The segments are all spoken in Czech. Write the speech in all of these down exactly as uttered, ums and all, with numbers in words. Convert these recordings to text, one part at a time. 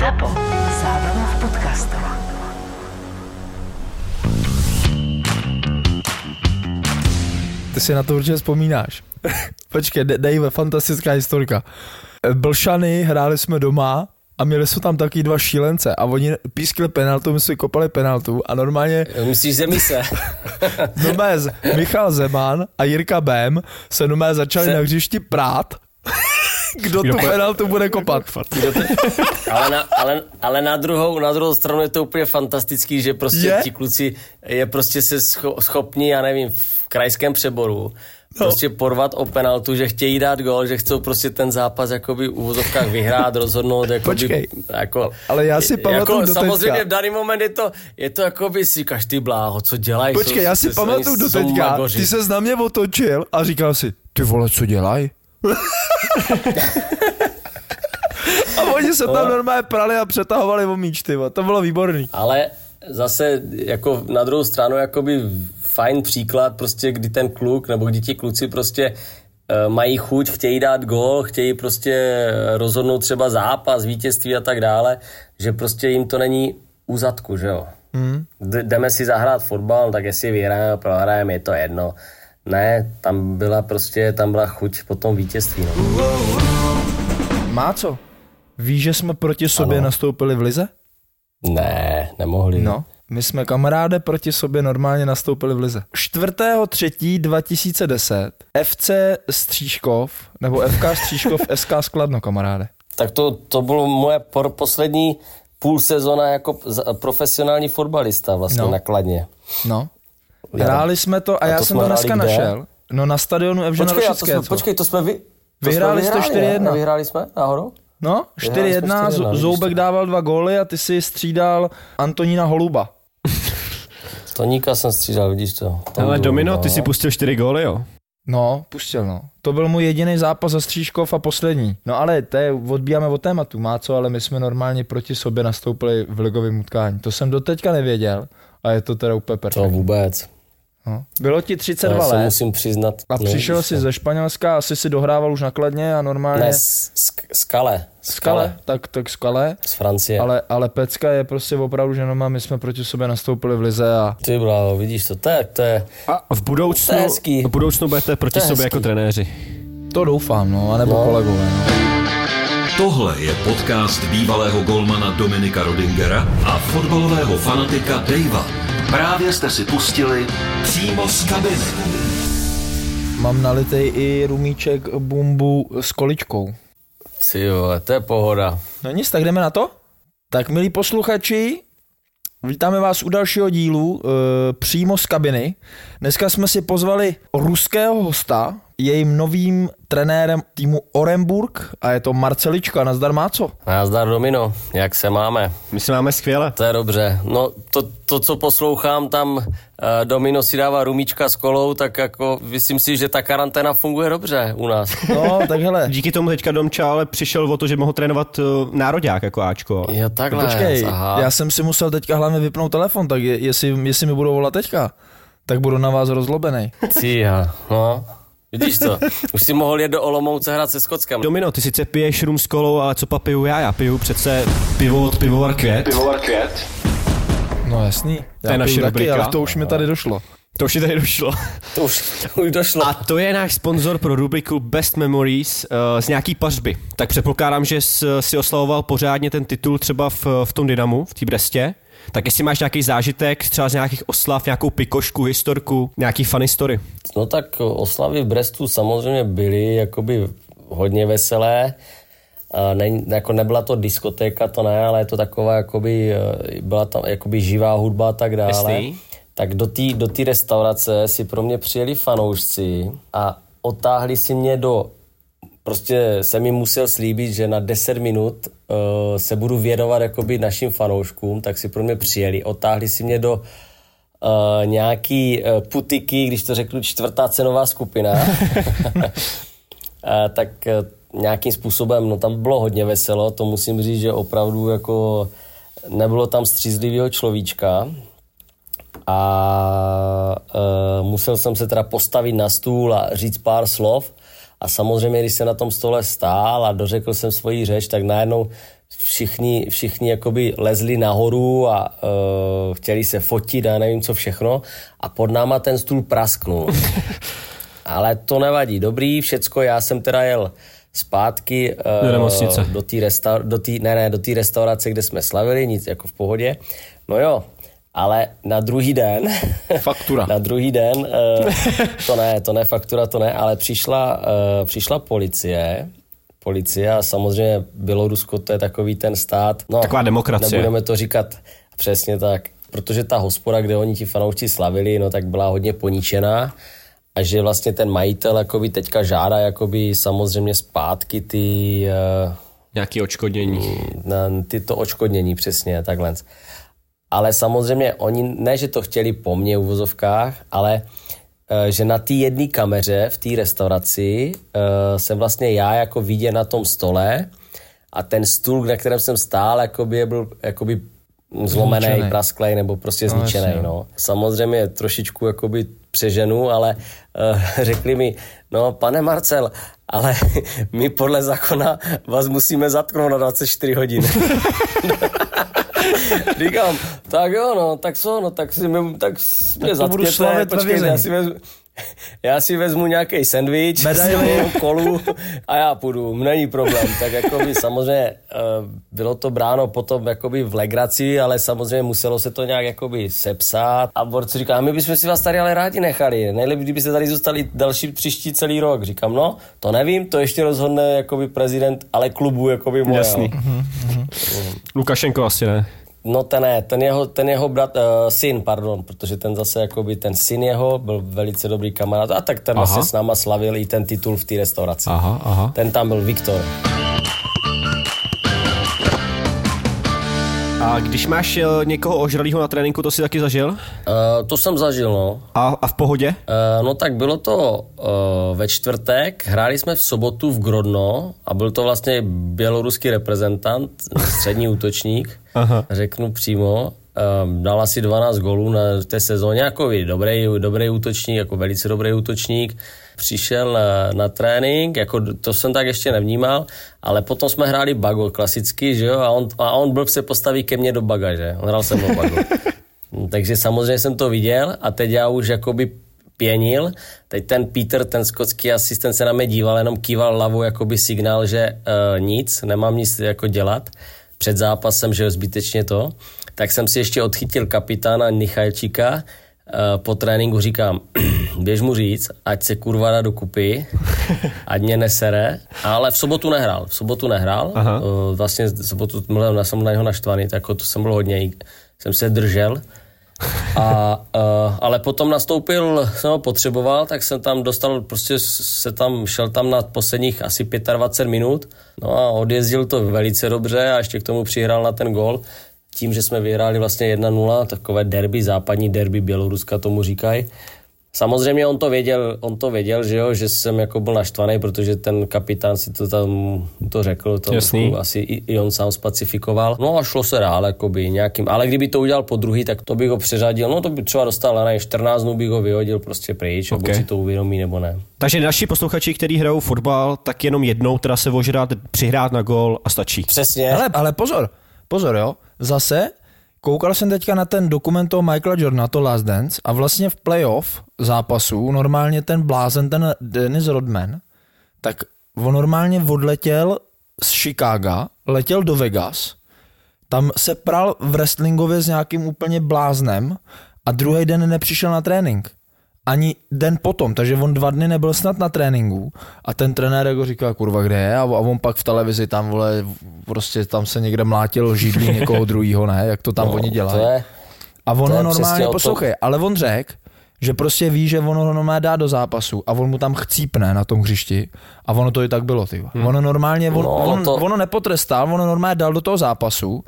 Zapo. Zábrná v podcastov. Ty si na to určitě vzpomínáš. Počkej, Deivy, fantastická historka. Blšany hráli jsme doma a měli jsme tam taky dva šílence a oni pískli penaltu, my jsme kopali penaltu a normálně... Musíš zemise. Normálně Michal Zeman a Jirka Bém se normálně začali se... na hřišti prát. Kdo, Kdo tu penaltu bude kopat? Ale, na, ale, ale na, druhou, na druhou stranu je to úplně fantastický, že prostě je? Ti kluci je prostě se scho, schopni, já nevím, v krajském přeboru no. Prostě porvat o penaltu, že chtějí dát gól, že chcou prostě ten zápas jakoby v uvozovkách vyhrát, rozhodnout. Jakoby, počkej, jako, ale já si pamatuju jako, do teďka. Samozřejmě v daný moment je to, je to jakoby si říkáš, ty bláho, co dělají? Počkej, jsou, já si pamatuju do teďka, ty ses na mě otočil a říkal si, ty vole, co dělají? A oni se tam normálně prali a přetahovali o míč, tyvo. To bylo výborný. Ale zase jako na druhou stranu jakoby fajn příklad, prostě kdy ten kluk nebo kdy ti kluci prostě uh, mají chuť, chtějí dát gól, chtějí prostě rozhodnout třeba zápas, vítězství a tak dále, že prostě jim to není u zadku, že jo. Hmm. D- jdeme si zahrát fotbal, tak jestli vyhráme, prohráme, je to jedno. Ne, tam byla prostě, tam byla chuť po tom vítězství. No. Má co? Víš, že jsme proti sobě ano. nastoupili v lize? Ne, nemohli. No, my jsme kamaráde proti sobě normálně nastoupili v lize. čtvrtého třetího dva tisíce deset F C Střížkov, nebo F K Střížkov, S K Skladno, kamaráde. Tak to, to bylo moje poslední půl sezona jako profesionální fotbalista vlastně no. na Kladně. No. Hráli jsme to a, a já to jsem to dneska našel. No na stadionu Evžena Rošického. Počkej, to jsme vy... to vyhráli jsme vyhráli, sto čtyři jedna. Vyhráli jsme náhodou? No, čtyři jedna, Zoubek dával dva góly a ty si střídal Antonína Holuba. Toníka jsem střídal, vidíš to. Ale Domino, no. Ty si pustil čtyři góly, jo? No, pustil, no. To byl můj jediný zápas za Střížkov a poslední. No ale to je, odbíjáme od tématu, má co, ale my jsme normálně proti sobě nastoupili v ligovém utkání. To jsem doteďka nevěděl a je to teda úplně perfektní. To vůbec. No. Bylo ti třicet dva let musím přiznat, a přišel jsi ze Španělska, asi si dohrával už na Kladně a normálně... Ne, Skale. Skale, tak, tak Skale. Z Francie. Ale, ale pecka je prostě opravdu, že normálně my jsme proti sobě nastoupili v lize a... Ty bláho, vidíš to, to je, to je... A v budoucnu, v budoucnu budete proti sobě jako trenéři. To doufám, no, anebo no. kolegové. Tohle je podcast bývalého golmana Dominika Rodingera a fotbalového fanatika Dejva. Právě jste si pustili Přímo z kabiny. Mám nalitej i rumíček bumbu s količkou. Ty vole, to je pohoda. No nic, tak jdeme na to. Tak milí posluchači, vítáme vás u dalšího dílu e, Přímo z kabiny. Dneska jsme si pozvali ruského hosta, jejím novým trenérem týmu Orenburg a je to Marcel Lička. Nazdar Máco. Nazdar Domino, jak se máme? My se máme skvěle. To je dobře. No to, to co poslouchám, tam eh, Domino si dává rumíčka s kolou, tak jako myslím si, že ta karanténa funguje dobře u nás. No tak hele. Díky tomu teďka Domča ale přišel o to, že mohl trénovat uh, nároďák jako áčko. Jo takhle. Počkej, aha. Já jsem si musel teďka hlavně vypnout telefon, tak je, jestli, jestli mi budou volat teďka, tak budu na vás rozlobenej. Cíha, no. Vidíš to? Už si mohl jít do Olomouce hrát se Skockama. Domino, ty sice piješ rum s kolou, ale co pa piju já? Já piju přece pivo od Pivovar Květ. Pivovar Květ. No jasný. Já to je naše rubrika. Ale to už mi tady došlo. To už je tady došlo. To už, to už došlo. A to je náš sponzor pro rubriku Best Memories uh, z nějaký pařby. Tak předpokládám, že jsi, si oslavoval pořádně ten titul třeba v, v tom Dynamu, v té Brestě. Tak jestli máš nějaký zážitek, třeba z nějakých oslav, nějakou pikošku, historku, nějaký funny story? No tak oslavy v Brestu samozřejmě byly jakoby hodně veselé. Ne, jako nebyla to diskotéka, to ne, ale je to taková jakoby, byla tam jakoby živá hudba a tak dále. Jestli? Tak do té do té restaurace si pro mě přijeli fanoušci a otáhli si mě do... Prostě jsem jim musel slíbit, že na deset minut uh, se budu věnovat jakoby našim fanouškům, tak si pro mě přijeli. Otáhli si mě do uh, nějaký uh, putiky, když to řeknu, čtvrtá cenová skupina. A tak uh, nějakým způsobem, no tam bylo hodně veselo, to musím říct, že opravdu jako nebylo tam střízlivého človíčka. A e, musel jsem se teda postavit na stůl a říct pár slov a samozřejmě, když jsem na tom stole stál a dořekl jsem svoji řeč, tak najednou všichni, všichni jakoby lezli nahoru a e, chtěli se fotit a nevím co všechno a pod náma ten stůl prasknul. Ale to nevadí, dobrý, všecko, já jsem teda jel zpátky e, do nemocnice, do té resta- do tý, ne, ne, do té restaurace, kde jsme slavili, nic, jako v pohodě, no jo. Ale na druhý den... Faktura. Na druhý den, to ne, to ne, faktura to ne, ale přišla, přišla policie, policie a samozřejmě Bělorusko, to je takový ten stát... No, taková demokracie. Nebudeme to říkat přesně tak, protože ta hospoda, kde oni ti fanoušci slavili, no tak byla hodně poničená a že vlastně ten majitel jakoby teďka žádá jakoby samozřejmě zpátky ty... Nějaké odškodnění. Tyto odškodnění, přesně, takhle. Ale samozřejmě oni, ne, že to chtěli po mně v uvozovkách, ale e, že na té jedné kameře v té restauraci e, jsem vlastně já jako viděl na tom stole a ten stůl, na kterém jsem stál, jakoby byl jakoby zlomený, zničený. prasklej nebo prostě no, zničený. No. Samozřejmě trošičku jakoby přeženu, ale e, řekli mi, no pane Marcel, ale my podle zákona vás musíme zatknout na dvacet čtyři hodin. Říkám, tak jo, no, tak co, no, tak si mě, tak mě zatkněte, počkejte, já si vezmu, já si vezmu nějaký sendvič, medaili, kolu a já půjdu, není problém. Tak jakoby samozřejmě bylo to bráno potom jakoby v legraci, ale samozřejmě muselo se to nějak jakoby sepsat a borci říká, my bychom si vás tady ale rádi nechali, nejlepší, kdybyste tady zůstali další příští celý rok. Říkám, no, to nevím, to ještě rozhodne jakoby prezident, ale klubu jakoby moje. Jasný. Mm-hmm. Mm-hmm. Lukašenko asi ne. No ten ne, ten jeho, ten jeho brat, uh, syn, pardon, protože ten zase jakoby, ten syn jeho byl velice dobrý kamarád a tak ten se s náma slavil i ten titul v té restauraci. Aha, aha. Ten tam byl Viktor. A když máš někoho ožralýho na tréninku, to jsi taky zažil? Uh, to jsem zažil, no. A, a v pohodě? Uh, no tak bylo to uh, ve čtvrtek, hráli jsme v sobotu v Grodno a byl to vlastně běloruský reprezentant, střední útočník, aha, řeknu přímo. Uh, dal asi dvanáct gólů na té sezóně, jako dobrý, dobrý útočník, jako velice dobrý útočník. Přišel na, na trénink, jako to jsem tak ještě nevnímal, ale potom jsme hráli bago klasicky, že jo, a on, a on blb se postaví ke mně do baga, že? On hrál se mnou bago. Takže samozřejmě jsem to viděl a teď já už jakoby pěnil, teď ten Peter, ten skotský asistent se na mě díval, jenom kýval hlavou jakoby signál, že uh, nic, nemám nic jako dělat, před zápasem, že jo, zbytečně to, tak jsem si ještě odchytil kapitána Nichajčíka. Po tréninku říkám, běž mu říct, ať se kurva dá dokupy, ať mě nesere, ale v sobotu nehrál, v sobotu nehrál, aha, vlastně v sobotu mluvím, já jsem na něho naštvaný, tak to jsem byl hodně, jsem se držel, a, ale potom nastoupil, jsem ho potřeboval, tak jsem tam dostal, prostě se tam, šel tam na posledních asi dvacet pět minut, no a odjezdil to velice dobře a ještě k tomu přihrál na ten gól. Tím, že jsme vyhráli vlastně jedna nula, takové derby, západní derby Běloruska tomu říkají. Samozřejmě on to věděl, on to věděl, že jo, že jsem jako byl naštvaný, protože ten kapitán si to tam to řekl, to asi i, i on sám spacifikoval. No a šlo se dál jakoby nějakým, ale kdyby to udělal po druhý, tak to bych ho přeřadil. No to by třeba dostal na čtrnáct dnů, bych ho vyhodil prostě pryč, okay, buď si to uvědomí nebo ne. Takže naši posluchači, kteří hrajou fotbal, tak jenom jednou teda se ožrat, přihrát na gól a stačí. Přesně. Ale, ale pozor, pozor, jo. Zase Koukal jsem teďka na ten dokument toho Michaela Jordana, to Last Dance, a vlastně v playoff zápasu normálně ten blázen, ten Dennis Rodman, tak on normálně odletěl z Chicaga, letěl do Vegas, tam se pral v wrestlingově s nějakým úplně bláznem a druhý den nepřišel na trénink. Ani den potom, takže on dva dny nebyl snad na tréninku a ten trenér jako říká, kurva, kde je, a on pak v televizi tam, vole, prostě tam se někde mlátilo židlí někoho druhýho, ne, jak to tam no, oni dělají. A on ho normálně poslouchej, to... ale on řekl, že prostě ví, že on ho normálně dá do zápasu a on mu tam chcípne na tom hřišti a ono to i tak bylo, ty. Hmm. Ono normálně, on, no, on, to... ono nepotrestal, ono normálně dal do toho zápasu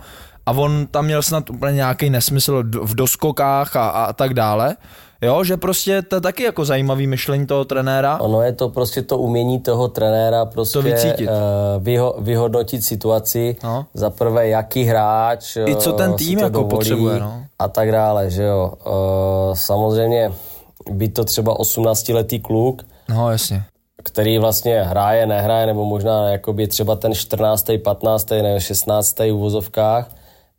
a on tam měl snad úplně nějaký nesmysl v doskokách a, a tak dále. Jo, že prostě to je taky jako zajímavý myšlení toho trenéra. Ono je to prostě to umění toho trenéra prostě to vycítit. Uh, vyho, vyhodnotit situaci, no. Za prvé jaký hráč i co ten tým jako dovolí, potřebuje, no. A tak dále, že jo. Uh, samozřejmě být to třeba osmnáctiletý kluk, no, jasně. Který vlastně hraje, nehraje, nebo možná jakoby třeba ten čtrnáctý, patnáctý nebo šestnáctý v uvozovkách,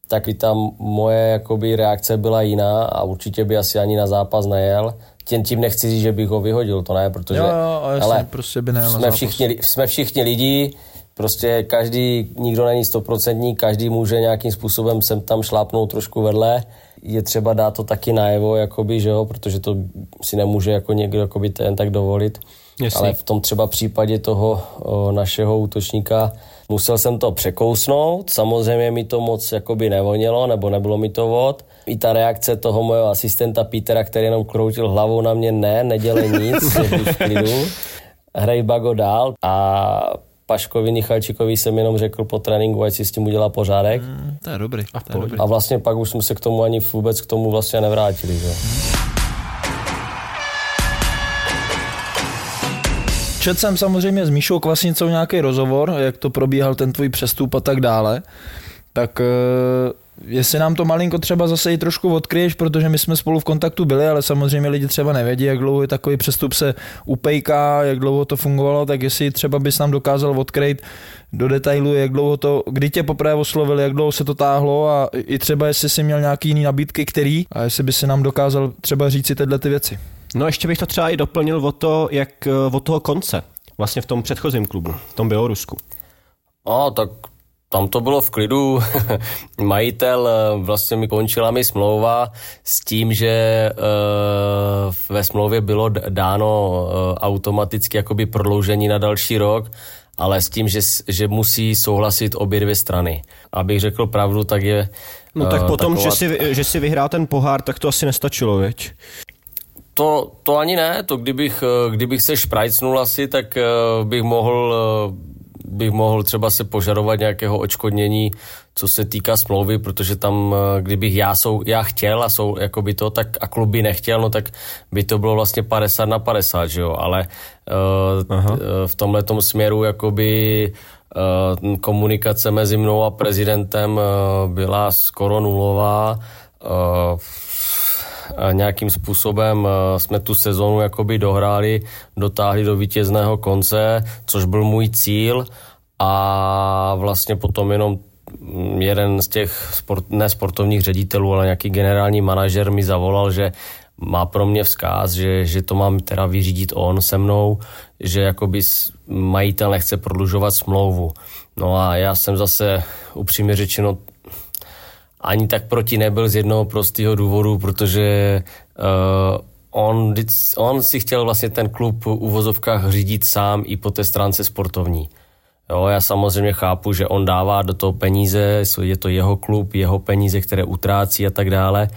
tak i tam moje jakoby reakce byla jiná a určitě by asi ani na zápas nejel. Tím tím nechci říct, že bych ho vyhodil, to ne, protože jo, jo, ale, ale prostě by nejel na zápas. Všichni, jsme všichni lidi, prostě každý, nikdo není stoprocentní, každý může nějakým způsobem sem tam šlápnout trošku vedle. Je třeba dát to taky najevo, jakoby, že jo, protože to si nemůže jako někdo jakoby ten tak dovolit. Jasný. Ale v tom třeba případě toho o, našeho útočníka musel jsem to překousnout, samozřejmě mi to moc jakoby nevonělo, nebo nebylo mi to vod. I ta reakce toho mojho asistenta Petera, který jenom kroutil hlavou na mě, ne, nedělej nic, v klidu, hrej bago dál. A Paškovi Nichajčíkovi jsem jenom řekl po tréninku, ať si s tím udělá pořádek. Mm, to je dobrý, a, to je dobrý. A vlastně pak už jsme se k tomu ani vůbec k tomu vlastně nevrátili. Že? Četl jsem samozřejmě s Míšou Kvasnicou nějaký rozhovor, jak to probíhal ten tvůj přestup a tak dále, tak jestli nám to malinko třeba zase i trošku odkryješ, protože my jsme spolu v kontaktu byli, ale samozřejmě lidi třeba nevědí, jak dlouho je takový přestup se upejká, jak dlouho to fungovalo, tak jestli třeba bys nám dokázal odkryt do detailu, jak dlouho to, kdy tě poprvé oslovili, jak dlouho se to táhlo a i třeba jestli jsi měl nějaký jiný nabídky, který a jestli bys nám dokázal třeba říct si tyhle ty věci. No ještě bych to třeba i doplnil o to, jak od toho konce, vlastně v tom předchozím klubu, v tom Bělorusku. A tak tam to bylo v klidu. Majitel, vlastně mi končila mi smlouva s tím, že e, ve smlouvě bylo dáno e, automaticky jakoby prodloužení na další rok, ale s tím, že, že musí souhlasit obě dvě strany. Abych řekl pravdu, tak je... No tak e, potom, taková... že, si, že si vyhrál ten pohár, tak to asi nestačilo, viď? To, to ani ne, to kdybych, kdybych se šprajcnul asi, tak bych mohl, bych mohl třeba se požadovat nějakého odškodnění, co se týká smlouvy, protože tam, kdybych já, sou, já chtěl a jsou, jako by to, tak a klub by nechtěl, no tak by to bylo vlastně padesát na padesát, že jo, ale uh, v tomhletom směru jakoby uh, komunikace mezi mnou a prezidentem uh, byla skoro nulová, uh, nějakým způsobem jsme tu sezonu jakoby dohráli, dotáhli do vítězného konce, což byl můj cíl a vlastně potom jenom jeden z těch sport, ne sportovních ředitelů, ale nějaký generální manažer mi zavolal, že má pro mě vzkaz, že, že to mám teda vyřídit on se mnou, že jakoby majitel nechce prodlužovat smlouvu. No a já jsem zase upřímně řečeno ani tak proti nebyl z jednoho prostého důvodu, protože uh, on, on si chtěl vlastně ten klub v uvozovkách řídit sám i po té stránce sportovní. Jo, já samozřejmě chápu, že on dává do toho peníze, je to jeho klub, jeho peníze, které utrácí a tak dále.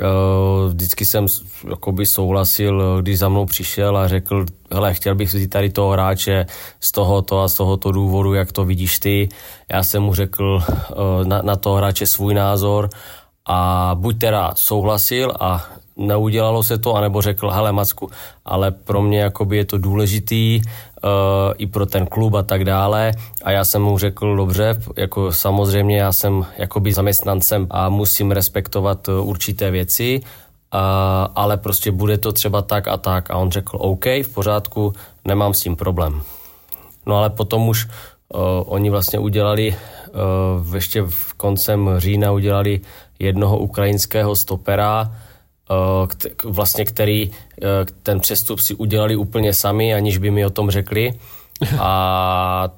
Uh, vždycky jsem jakoby souhlasil, když za mnou přišel a řekl, hele, chtěl bych vzít tady toho hráče z tohoto a z tohoto důvodu, jak to vidíš ty. Já jsem mu řekl uh, na, na toho hráče svůj názor a buď teda souhlasil a neudělalo se to, anebo řekl, hele Macku, ale pro mě jakoby je to důležitý uh, i pro ten klub a tak dále. A já jsem mu řekl, dobře, jako samozřejmě já jsem jakoby zaměstnancem a musím respektovat určité věci, uh, ale prostě bude to třeba tak a tak. A on řekl, OK, v pořádku, nemám s tím problém. No ale potom už uh, oni vlastně udělali ještě v koncem října udělali jednoho ukrajinského stopera, vlastně který ten přestup si udělali úplně sami, aniž by mi o tom řekli. A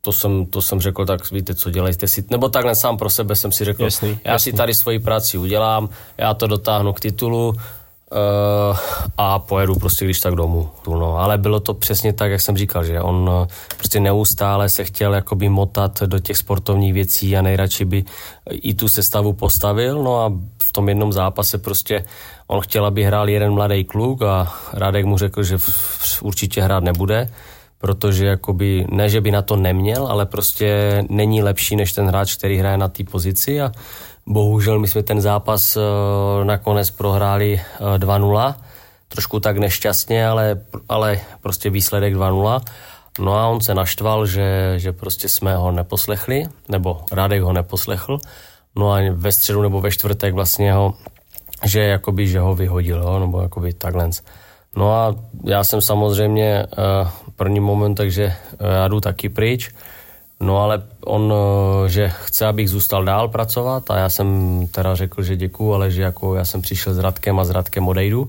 to jsem, to jsem řekl, tak víte, co dělejte si. Nebo takhle sám pro sebe jsem si řekl, jasný, já jasný. si tady svoji práci udělám, já to dotáhnu k titulu uh, a pojedu prostě když tak domů. No, ale bylo to přesně tak, jak jsem říkal, že on prostě neustále se chtěl jakoby motat do těch sportovních věcí a nejradši by i tu sestavu postavil. No a v tom jednom zápase prostě on chtěl, aby hrál jeden mladý kluk a Radek mu řekl, že určitě hrát nebude, protože jakoby, ne, že by na to neměl, ale prostě není lepší než ten hráč, který hraje na té pozici a bohužel my jsme ten zápas nakonec prohráli dva nula, trošku tak nešťastně, ale, ale prostě výsledek dva nula. No a on se naštval, že, že prostě jsme ho neposlechli, nebo Radek ho neposlechl, no a ve středu nebo ve čtvrtek vlastně ho, že, jakoby, že ho vyhodil, jo? Nebo jakoby takhle. No a já jsem samozřejmě uh, první moment, takže uh, já jdu taky pryč, no ale on, uh, že chce, abych zůstal dál pracovat a já jsem teda řekl, že děkuju, ale že jako já jsem přišel s Radkem a s Radkem odejdu.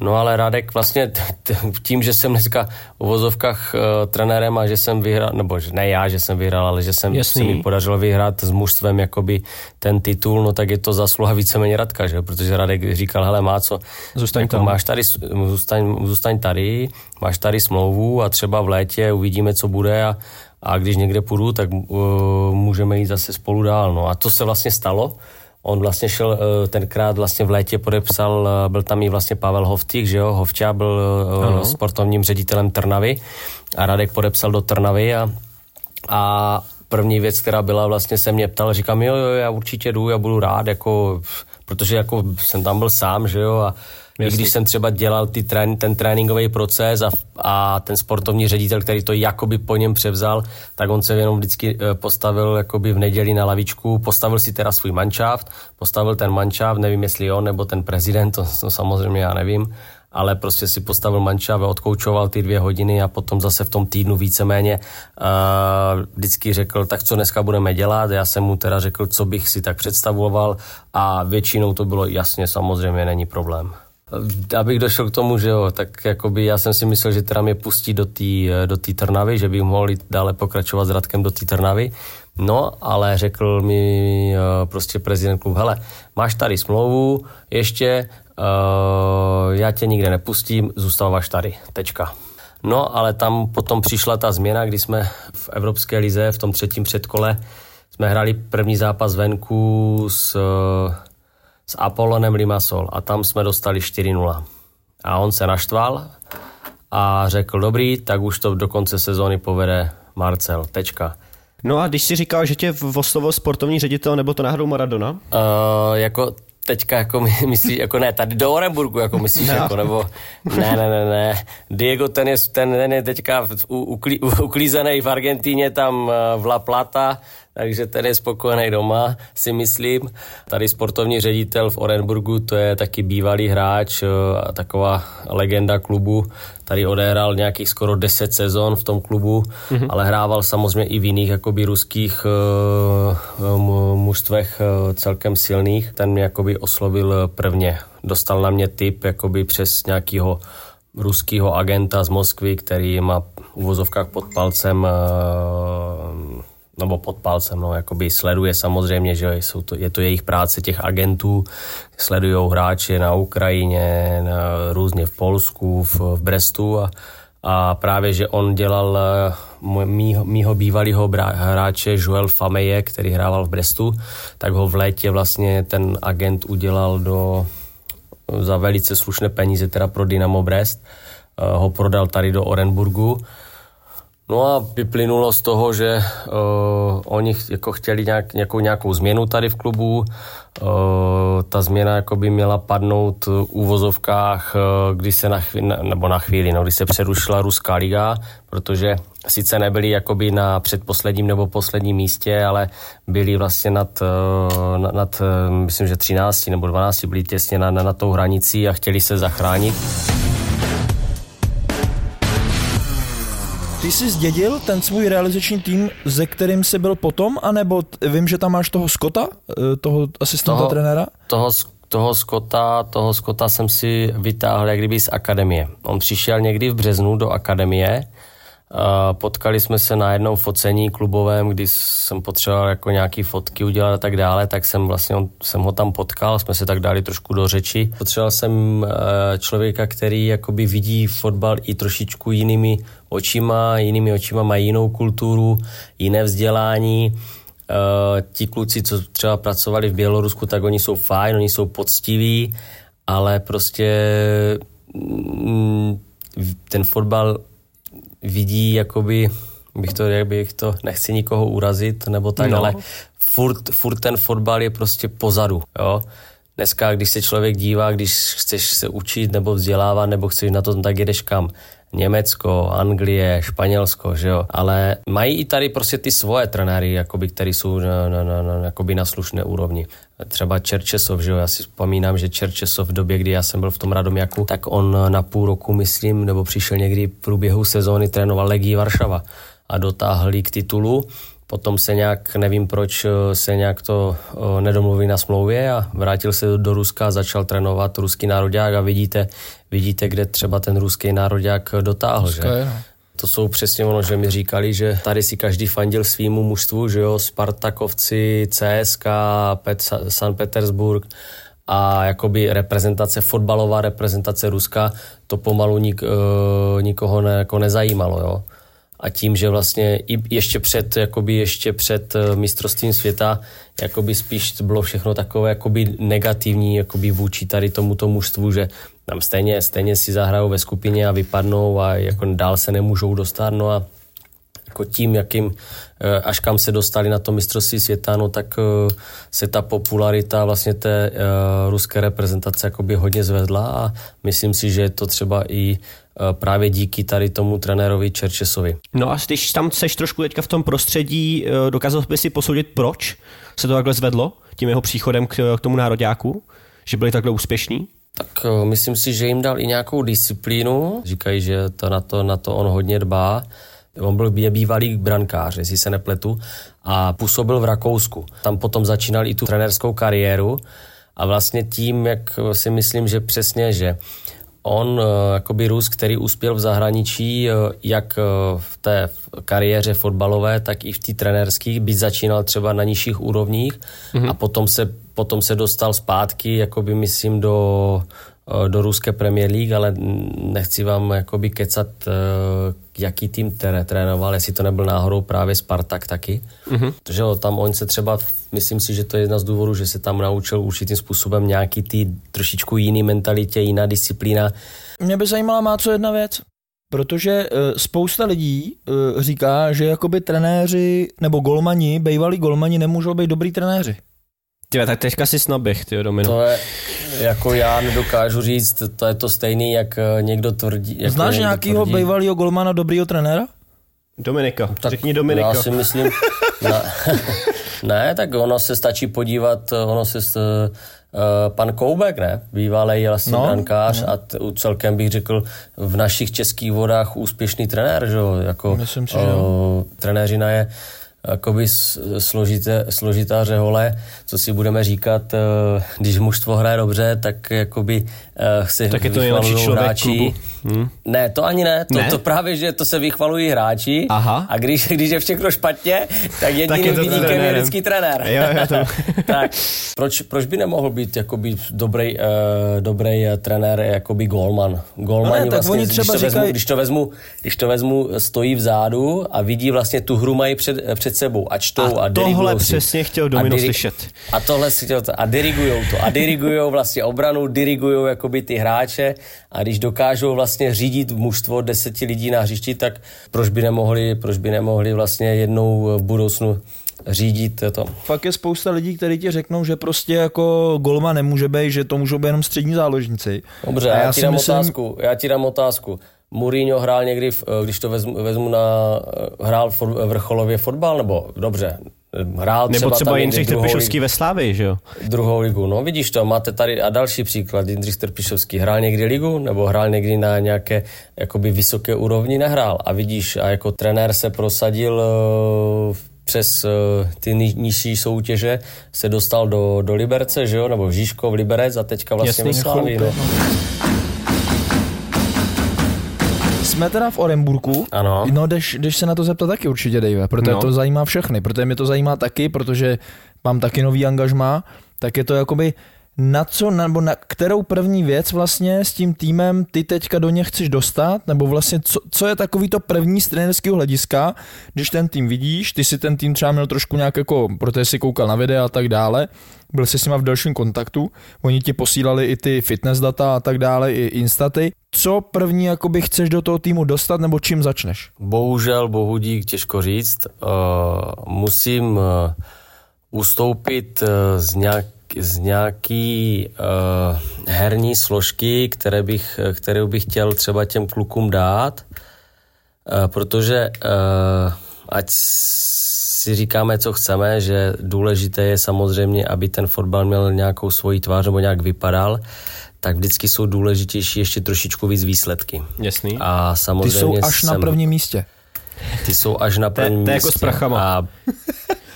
No ale Radek vlastně t- t- tím, že jsem dneska v uvozovkách uh, trenérem a že jsem vyhrál, nebo ne já, že jsem vyhrál, ale že jsem se mi podařilo vyhrát s mužstvem jakoby ten titul, no tak je to zasluha víceméně Radka, že? Protože Radek říkal, hele má co, zůstaň jako, tam. Máš tady, zůstaň, zůstaň tady, máš tady smlouvu a třeba v létě uvidíme, co bude a, a když někde půjdu, tak uh, můžeme jít zase spolu dál. No a to se vlastně stalo. On vlastně šel, tenkrát vlastně v létě podepsal, byl tam i vlastně Pavel Hovtík, že jo, Hovča byl ano. sportovním ředitelem Trnavy a Radek podepsal do Trnavy a, a první věc, která byla, vlastně se mě ptal, říkám, jo, jo, já určitě jdu, já budu rád, jako, protože jako jsem tam byl sám, že jo, a Jasný. I když jsem třeba dělal ty trén, ten tréninkový proces a, a ten sportovní ředitel, který to jakoby po něm převzal, tak on se jenom vždycky postavil jakoby v neděli na lavičku, postavil si teda svůj manšaft, postavil ten manšaft, nevím jestli on nebo ten prezident, to, to samozřejmě já nevím, ale prostě si postavil manšaft a odkoučoval ty dvě hodiny a potom zase v tom týdnu víceméně uh, vždycky řekl, tak co dneska budeme dělat, já jsem mu teda řekl, co bych si tak představoval a většinou to bylo jasně, samozřejmě není problém. Abych došel k tomu, že jo, tak jakoby já jsem si myslel, že teda mě pustí do té do té Trnavy, že bych mohl dále pokračovat s Radkem do té Trnavy. No, ale řekl mi prostě prezident klub, hele, máš tady smlouvu, ještě, uh, já tě nikde nepustím, zůstáváš tady, tečka. No, ale tam potom přišla ta změna, kdy jsme v Evropské lize v tom třetím předkole jsme hráli první zápas venku s... s Apollonem Limassol a tam jsme dostali čtyři nula. A on se naštval a řekl, dobrý, tak už to do konce sezóny povede Marcel, tečka. No a když si říkal, že tě oslovil sportovní ředitel, nebo to náhodou Maradona? Uh, jako teďka, jako my, myslíš, jako ne, tady do Orenburgu, jako myslíš, no. jako, nebo ne, ne, ne, ne. Diego, ten je, ten, ten je teďka u, uklí, uklízený v Argentíně, tam v La Plata, takže ten je spokojený doma, si myslím. Tady sportovní ředitel v Orenburgu, to je taky bývalý hráč, taková legenda klubu. Tady odehrál nějakých skoro deset sezon v tom klubu, mm-hmm. ale hrával samozřejmě i v jiných jakoby ruských uh, mužstvech uh, celkem silných. Ten mě jakoby oslovil prvně. Dostal na mě tip jakoby přes nějakého ruského agenta z Moskvy, který má v uvozovkách pod palcem uh, nebo pod palcem, no, jakoby sleduje samozřejmě, že jsou to, je to jejich práce těch agentů, sledujou hráče na Ukrajině, na, různě v Polsku, v, v Brestu a, a právě, že on dělal mýho, mýho bývalýho hráče Joel Fameje, který hrával v Brestu, tak ho v létě vlastně ten agent udělal do, za velice slušné peníze, teda pro Dynamo Brest, ho prodal tady do Orenburgu. No a vyplynulo z toho, že uh, oni ch- jako chtěli nějak, nějakou, nějakou změnu tady v klubu. Uh, ta změna jako by měla padnout v úvozovkách, uh, když se na chvíli, nebo na chvíli, no, když se přerušila ruská liga, protože sice nebyli jakoby na předposledním nebo posledním místě, ale byli vlastně nad, uh, nad uh, myslím, že třinácti nebo dvanácti, byli těsně nad, nad tou hranicí a chtěli se zachránit. Ty jsi zdědil ten svůj realizační tým, ze kterým jsi byl potom, anebo t- vím, že tam máš toho Scotta, toho asistenta toho, trenéra? Toho, toho, Scotta, toho Scotta jsem si vytáhl jak kdyby z akademie. On přišel někdy v březnu do akademie, potkali jsme se na jednom focení klubovém, kdy jsem potřeboval jako nějaký fotky udělat a tak dále, tak jsem vlastně jsem ho tam potkal, jsme se tak dali trošku do řeči. Potřeboval jsem člověka, který jakoby vidí fotbal i trošičku jinými očima, jinými očima mají jinou kulturu, jiné vzdělání. Ti kluci, co třeba pracovali v Bělorusku, tak oni jsou fajn, oni jsou poctiví, ale prostě ten fotbal vidí, jakoby, bych to, jak bych to, nechci nikoho urazit, nebo tak, no. ale furt, furt ten fotbal je prostě pozadu, jo. Dneska, když se člověk dívá, když chceš se učit nebo vzdělávat, nebo chceš na to, tak jedeš kam? Německo, Anglie, Španělsko, že jo. Ale mají i tady prostě ty svoje trenéry, jakoby, který jsou na, na, na, na, jakoby na slušné úrovni. Třeba Čerčesov, že jo, já si vzpomínám, že Čerčesov v době, kdy já jsem byl v tom Radoměku, tak on na půl roku, myslím, nebo přišel někdy v průběhu sezóny, trénoval Legii Varšava a dotáhl k titulu. Potom se nějak, nevím proč, se nějak to nedomluví na smlouvě a vrátil se do Ruska, začal trénovat ruský nároďák a vidíte, vidíte, kde třeba ten ruský nároďák dotáhl, že? To jsou přesně ono, že mi říkali, že tady si každý fandil svýmu mužstvu, že jo, Spartakovci, C S K, Sankt Petersburg a jakoby reprezentace, fotbalová reprezentace Ruska, to pomalu nik, nikoho ne, jako nezajímalo, jo. A tím, že vlastně i ještě před, jakoby ještě před mistrovstvím světa jakoby spíš bylo všechno takové jakoby negativní jakoby vůči tady tomuto mužstvu, že tam stejně, stejně si zahrajou ve skupině a vypadnou a jako dál se nemůžou dostat. No a jako tím, jakým až kam se dostali na to mistrovství světa, no tak se ta popularita vlastně té ruské reprezentace jakoby hodně zvedla a myslím si, že je to třeba i právě díky tady tomu trenérovi Čerčesovi. No a když tam seš trošku teďka v tom prostředí, dokázal by si posoudit, proč se to takhle zvedlo tím jeho příchodem k, k tomu nároďáku, že byli takhle úspěšní? Tak myslím si, že jim dal i nějakou disciplínu. Říkají, že to na to, na to on hodně dbá. On byl bývalý brankář, jestli se nepletu, a působil v Rakousku. Tam potom začínal i tu trenérskou kariéru a vlastně tím, jak si myslím, že přesně, že on, jakoby Rus, který uspěl v zahraničí, jak v té kariéře fotbalové, tak i v té trenérských, byť začínal třeba na nižších úrovních mm-hmm. a potom se, potom se dostal zpátky, jakoby myslím, do, do ruské Premier League, ale nechci vám jakoby kecat, jaký tým tere, trénoval, jestli to nebyl náhodou právě Spartak taky. Mm-hmm. Že jo, tam on se třeba, myslím si, že to je jedna z důvodů, že se tam naučil určitým způsobem nějaký ty trošičku jiný mentalitě, jiná disciplína. Mě by zajímala má co jedna věc, protože spousta lidí říká, že jakoby trenéři nebo golmani, bývalí golmani nemůžou být dobrý trenéři. Tyve, tak teďka si snaběh, tyjo, Domino. To je, jako já nedokážu říct, to je to stejný, jak někdo tvrdí. Jako znáš někdo nějakýho bývalýho golmana dobrýho trenéra? Dominika, tak řekni Dominika. Já si myslím, na, ne, tak ono se stačí podívat, ono se, uh, pan Koubek, ne, bývalý vlastně no, brankář no. a t, celkem bych řekl v našich českých vodách úspěšný trenér, že jo, jako myslím si, uh, že jo. Trenéřina je jakoby složité, složitá řehole, co si budeme říkat, když mužstvo hraje dobře, tak jakoby si tak vychvalují hráči. Hmm. Ne, to ani ne, to, ne? to právě, že to se vychvalují hráči. Aha. A když, když je všechno špatně, tak jediným viníkem je vždycky trenér. Jo, jo, to... tak. Proč, proč by nemohl být jakoby dobrý, uh, dobrý trenér jakoby gólman? Gólmani no vlastně, když, říkaj... to vezmu, když, to vezmu, když to vezmu, stojí vzadu a vidí vlastně tu hru mají před, před sebou a čtou a, a dirigujou. A tohle přesně chtěl Domino slyšet. A tohle chtěl to, a dirigujou to. A dirigujou vlastně obranu, dirigujou jakoby ty hráče a když dokážou vlastně řídit mužstvo deseti lidí na hřišti, tak proč by nemohli, proč by nemohli vlastně jednou v budoucnu řídit to. Fakt je spousta lidí, kteří ti řeknou, že prostě jako golma nemůže být, že to můžou být jenom střední záložníci. Dobře, já, já ti dám myslím... otázku, já ti dám otázku. Mourinho hrál někdy, když to vezmu, vezmu na, hrál vrcholově fotbal, nebo dobře, hrál třeba. Nebo třeba Jindřich Trpišovský ve Slavii, že jo? Druhou ligu, no vidíš to, máte tady a další příklad, Jindřich Trpišovský hrál někdy ligu, nebo hrál někdy na nějaké jakoby vysoké úrovni, nehrál a vidíš, a jako trenér se prosadil přes ty nižší soutěže, se dostal do, do Liberce, že jo, nebo v Žižkov, Liberec a teďka vlastně ve Slavii, no. Jsme teda v Orenburku, ano. No jdeš, jdeš se na to zeptat taky určitě, Dave, protože no. to zajímá všechny, protože mě to zajímá taky, protože mám taky nový angažmá, tak je to jakoby na co, nebo na kterou první věc vlastně s tím týmem ty teďka do ně chceš dostat, nebo vlastně co, co je takový to první z trenerského hlediska, když ten tým vidíš, ty si ten tým třeba měl trošku nějak jako, protože si koukal na videa a tak dále, byl jsi s nima v dalším kontaktu, oni ti posílali i ty fitness data a tak dále, i instaty. Co první jakoby chceš do toho týmu dostat, nebo čím začneš? Bohužel, bohu dík, těžko říct, uh, musím uh, ustoupit uh, z nějak z nějaký uh, herní složky, které bych, kterou bych chtěl třeba těm klukům dát, uh, protože uh, ať si říkáme, co chceme, že důležité je samozřejmě, aby ten fotbal měl nějakou svoji tvář nebo nějak vypadal, tak vždycky jsou důležitější ještě trošičku víc výsledky. Jasný. A samozřejmě ty jsou až jsem, na prvním místě. Ty jsou až na prvním místě. To je jako s prachama. A,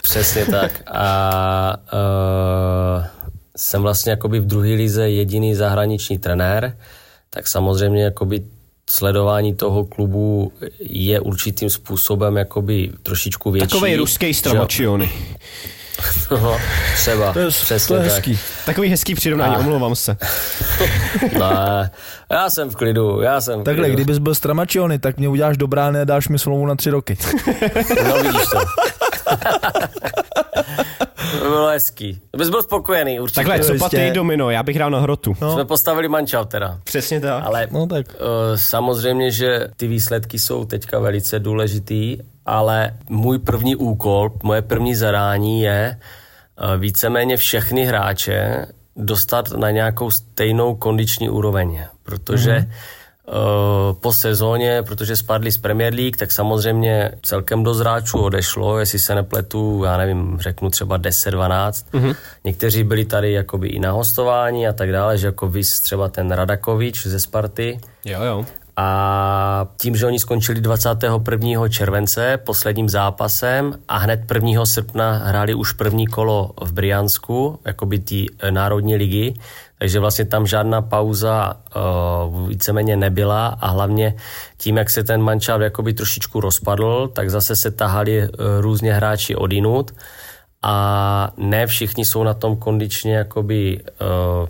přesně tak. A uh, jsem vlastně jakoby v druhé lize jediný zahraniční trenér, tak samozřejmě jakoby sledování toho klubu je určitým způsobem jakoby trošičku větší. Takovej ruský Stramačiony. No, třeba, to je, přesně to je tak. Hezký. Takový hezký přirovnání, omlouvám se. Ne, já jsem v klidu, já jsem v Takhle, klidu. Kdybys byl Stramačiony, tak mě uděláš do brány a dáš mi smlouvu na tři roky. No vidíš to. To bylo hezký. Bys byl spokojený určitě. Takhle, co patej domino, já bych hrál na hrotu. No. Jsme postavili mančal teda. Přesně tak. Ale no, tak. Uh, samozřejmě, že ty výsledky jsou teďka velice důležitý, ale můj první úkol, moje první zadání je uh, víceméně všechny hráče dostat na nějakou stejnou kondiční úroveň. Protože mm. po sezóně, protože spadli z Premier League, tak samozřejmě celkem do hráčů odešlo, jestli se nepletu, já nevím, řeknu třeba deset dvanáct. Mm-hmm. Někteří byli tady jakoby i na hostování a tak dále, že jako vys třeba ten Radakovič ze Sparty. Jo, jo. A tím, že oni skončili dvacátého prvního července posledním zápasem a hned prvního srpna hráli už první kolo v Bryansku, jakoby ty národní ligy, takže vlastně tam žádná pauza uh, víceméně nebyla a hlavně tím, jak se ten mančáv jakoby trošičku rozpadl, tak zase se tahali uh, různě hráči odinut a ne všichni jsou na tom kondičně jakoby uh,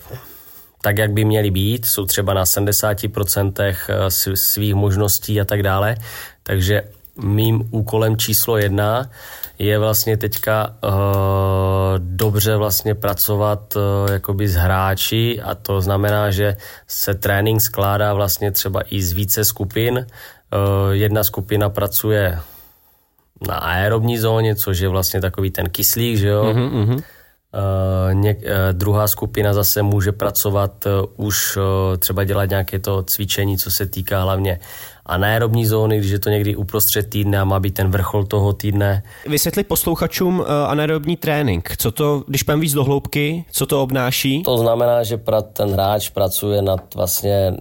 tak, jak by měli být, jsou třeba na sedmdesát procent svých možností a tak dále, takže mým úkolem číslo jedna je vlastně teďka uh, dobře vlastně pracovat uh, jakoby s hráči a to znamená, že se trénink skládá vlastně třeba i z více skupin. Uh, jedna skupina pracuje na aerobní zóně, což je vlastně takový ten kyslík, že jo? Mm-hmm, mm-hmm. Uh, něk, uh, druhá skupina zase může pracovat uh, už uh, třeba dělat nějaké to cvičení, co se týká hlavně anaerobní zóny, když je to někdy uprostřed týdne a má být ten vrchol toho týdne. Vysvětli posluchačům uh, anaerobní trénink. Co to, když půjdeme víc do hloubky, co to obnáší? To znamená, že pra, ten hráč pracuje nad vlastně,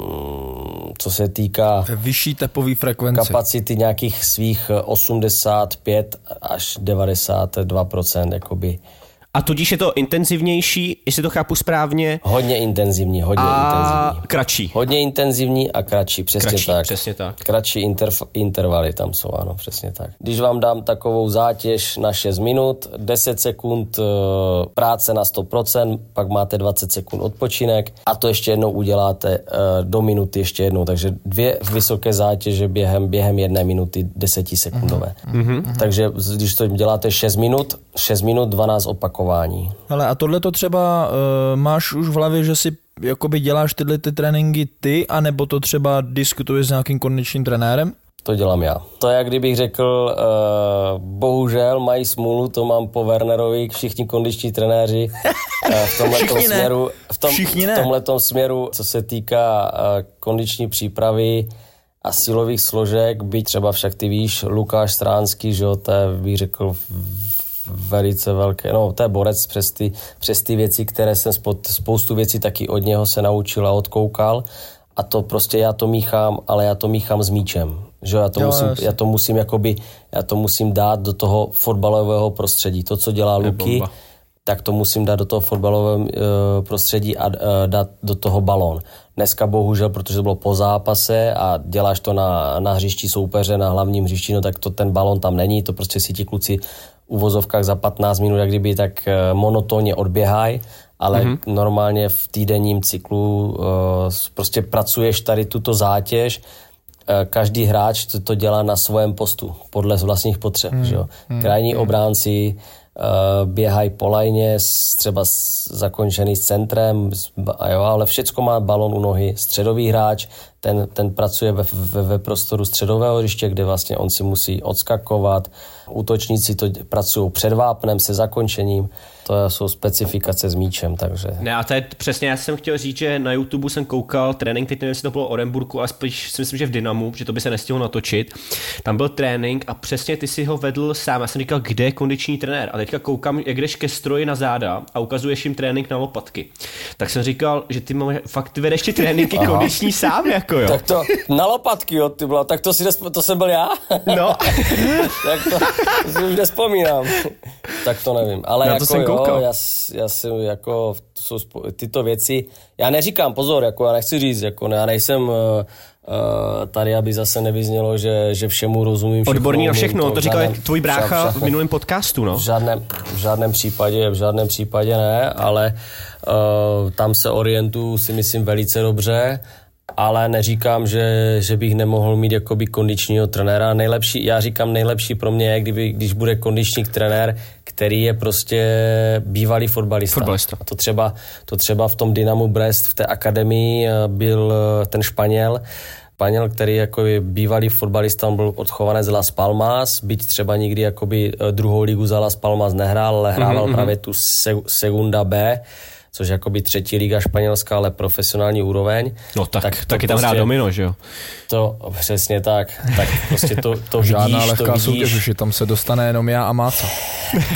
mm, co se týká vyšší tepové frekvence. Kapacity nějakých svých osmdesát pět až devadesát dva procent jakoby. A tudíž je to intenzivnější, jestli to chápu správně. Hodně intenzivní, hodně a intenzivní. Kratší. Hodně intenzivní a kratší, přesně kratší, tak. Přesně tak. Kratší interf- intervaly tam jsou, ano, přesně tak. Když vám dám takovou zátěž na šest minut, deset sekund práce na sto procent, pak máte dvacet sekund odpočinek a to ještě jednou uděláte do minuty ještě jednou. Takže dvě vysoké zátěže během, během jedné minuty desetisekundové. Mm-hmm. Takže když to děláte šest minut, šest minut, dvanáct opakování. Ale a tohle to třeba uh, máš už v hlavě, že si jakoby děláš tyhle ty tréninky ty, anebo to třeba diskutuješ s nějakým kondičním trenérem? To dělám já. To jak kdybych řekl, uh, bohužel mají smůlu, to mám po Wernerovi, všichni kondiční trenéři uh, v tomhletom směru, v tom, v tomhletom směru, co se týká uh, kondiční přípravy a silových složek, byť třeba však ty víš, Lukáš Stránský, že jo, to bych řekl velice velké, no to je borec přes ty, přes ty věci, které jsem spod, spoustu věcí taky od něho se naučil a odkoukal a to prostě já to míchám, ale já to míchám s míčem, že já to jo, musím, já to musím jakoby, já to musím dát do toho fotbalového prostředí, to, co dělá Luky, tak to musím dát do toho fotbalového uh, prostředí a uh, dát do toho balón. Dneska bohužel, protože to bylo po zápase a děláš to na, na hřišti soupeře, na hlavním hřišti, no tak to ten balón tam není, to prostě si ti kluci v uvozovkách za patnáct minut, jak kdyby tak uh, monotónně odběhají, ale mm-hmm. normálně v týdenním cyklu uh, prostě pracuješ tady tuto zátěž. Každý hráč to, to dělá na svém postu, podle vlastních potřeb. Mm, že? Mm, Krajní mm. obránci uh, běhají po lajně, s, třeba s, zakončený s centrem, s, a jo, ale všecko má balon u nohy. Středový hráč, ten, ten pracuje ve, ve, ve prostoru středového hřiště, kde vlastně on si musí odskakovat. Útočníci to pracují před vápnem, se zakončením. To jsou specifikace s míčem, takže... Ne, a to je přesně, já jsem chtěl říct, že na YouTube jsem koukal trénink, teď nevím, jestli to bylo Orenburku, ale spíš si myslím, že v Dynamu, že to by se nestihlo natočit. Tam byl trénink a přesně ty si ho vedl sám. Já jsem říkal, kde je kondiční trenér? A teďka koukám, jak jdeš ke stroji na záda a ukazuješ jim trénink na lopatky. Tak jsem říkal, že ty máš, fakt ty vedeš ty tréninky kondiční sám, jako jo. Tak to, na lopatky, jo, ty byla, tak to si nespo, to jsem byl já? No. Tak to, to si už nespomínám. Tak to nevím, ale jako, to jo, já, já jsem jako, jsou tyto věci, já neříkám, pozor, jako já nechci říct, jako já nejsem uh, tady, aby zase nevyznělo, že, že všemu rozumím. Odborný na všechno, to, to říkal žádném, tvůj brácha v minulém podcastu, no? V žádném, v žádném případě, v žádném případě ne, ale uh, tam se orientuju si myslím velice dobře, ale neříkám, že, že bych nemohl mít jakoby kondičního trenéra. Nejlepší, já říkám, nejlepší pro mě je, kdyby, když bude kondiční trenér, který je prostě bývalý fotbalista. Fotbalista. A to třeba, to třeba v tom Dynamu Brest, v té akademii byl ten Španěl, Španěl, který jako bývalý fotbalista, byl odchovanec z Las Palmas, byť třeba nikdy jakoby druhou ligu za Las Palmas nehrál, ale hrával mm-hmm. právě tu seg- Segunda B, což je jakoby třetí liga španělská, ale profesionální úroveň. No tak, tak taky tam prostě, hrá domino, že jo? To, přesně tak. Tak prostě to, to vidíš, žádná lehká to vidíš. Soutěž, tam se dostane jenom já a Máca.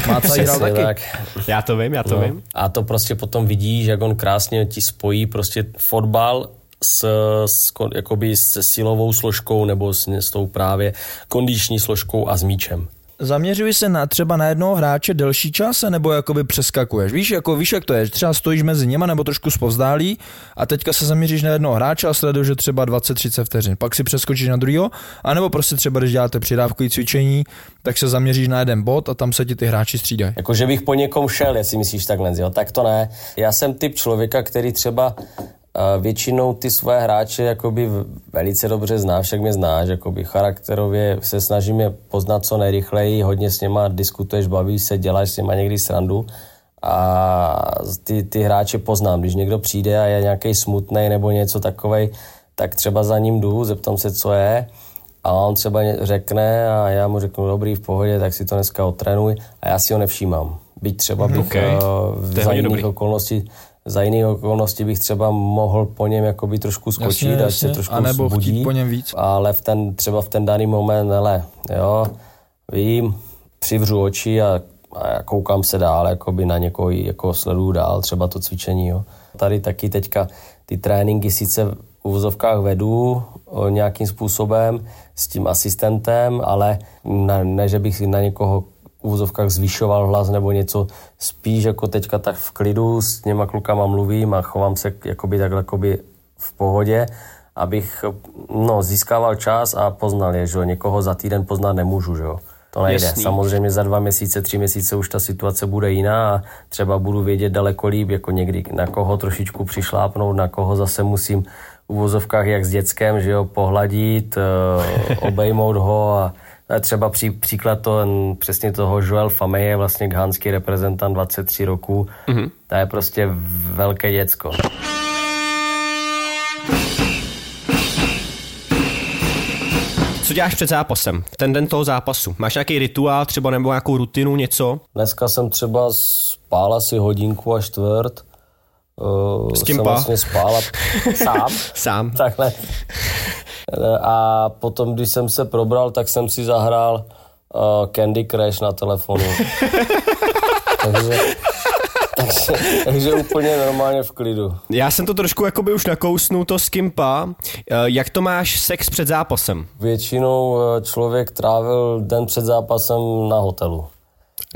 Máca hrál taky. Tak. Já to vím, já to no. vím. A to prostě potom vidíš, jak on krásně ti spojí prostě fotbal s, s, jakoby s silovou složkou nebo s, s tou právě kondiční složkou a s míčem. Zaměřuji se na třeba na jednoho hráče delší čas, nebo jakoby přeskakuješ? Víš, jako, víš, jak to je? Třeba stojíš mezi něma nebo trošku zpovzdálí a teďka se zaměříš na jednoho hráče a sleduješ, že třeba dvacet třicet vteřin. Pak si přeskočíš na druhýho, anebo prostě třeba, když děláte přidávkový cvičení, tak se zaměříš na jeden bod a tam se ti ty hráči střídají. Jako, že bych po někom šel, jestli myslíš takhle, jo? Tak to ne. Já jsem typ člověka, který třeba většinou ty své hráče jakoby velice dobře zná, však mě znáš, jakoby charakterově se snažím je poznat co nejrychleji, hodně s něma diskutuješ, bavíš se, děláš s něma někdy srandu a ty, ty hráče poznám, když někdo přijde a je nějaký smutnej nebo něco takovej, tak třeba za ním jdu, zeptám se, co je a on třeba řekne a já mu řeknu, dobrý, v pohodě, tak si to dneska otrénuj a já si ho nevšímám, byť třeba bych okay. uh, za jiných okolností Za jiné okolnosti bych třeba mohl po něm jakoby trošku skočit, jasně, jasně. Až se trošku a nebo zbudí, chtít po něm víc. Ale v ten, třeba v ten daný moment, hele, jo, vím, přivřu oči a, a koukám se dál, jakoby na někoho, jako sleduju dál, třeba to cvičení, jo. Tady taky teďka ty tréninky sice v uvozovkách vedu o, nějakým způsobem s tím asistentem, ale na, ne, že bych si na někoho v uvozovkách zvyšoval hlas nebo něco, spíš jako teďka tak v klidu s těma klukama mluvím a chovám se jakoby takhle jakoby v pohodě, abych no, získával čas a poznal je, že jo, někoho za týden poznat nemůžu, že jo. To nejde. Jasný. Samozřejmě za dva měsíce, tři měsíce už ta situace bude jiná a třeba budu vědět daleko líp, jako někdy na koho trošičku přišlápnout, na koho zase musím v uvozovkách jak s děckem, že jo, pohladit, obejmout ho a třeba pří, příklad to, přesně toho Joel Famé je vlastně ghánský reprezentant dvacet tři roků. Mm-hmm. To je prostě velké děcko. Co děláš před zápasem? Ten den toho zápasu. Máš nějaký rituál třeba nebo nějakou rutinu, něco? Dneska jsem třeba spál asi hodinku a čtvrt. Uh, S kým vlastně spál a... Sám. Sám. Takhle. A potom, když jsem se probral, tak jsem si zahrál uh, Candy Crush na telefonu. takže, takže, takže úplně normálně v klidu. Já jsem to trošku jakoby už nakousnul to skimpa. Uh, jak to máš sex před zápasem? Většinou člověk trávil den před zápasem na hotelu.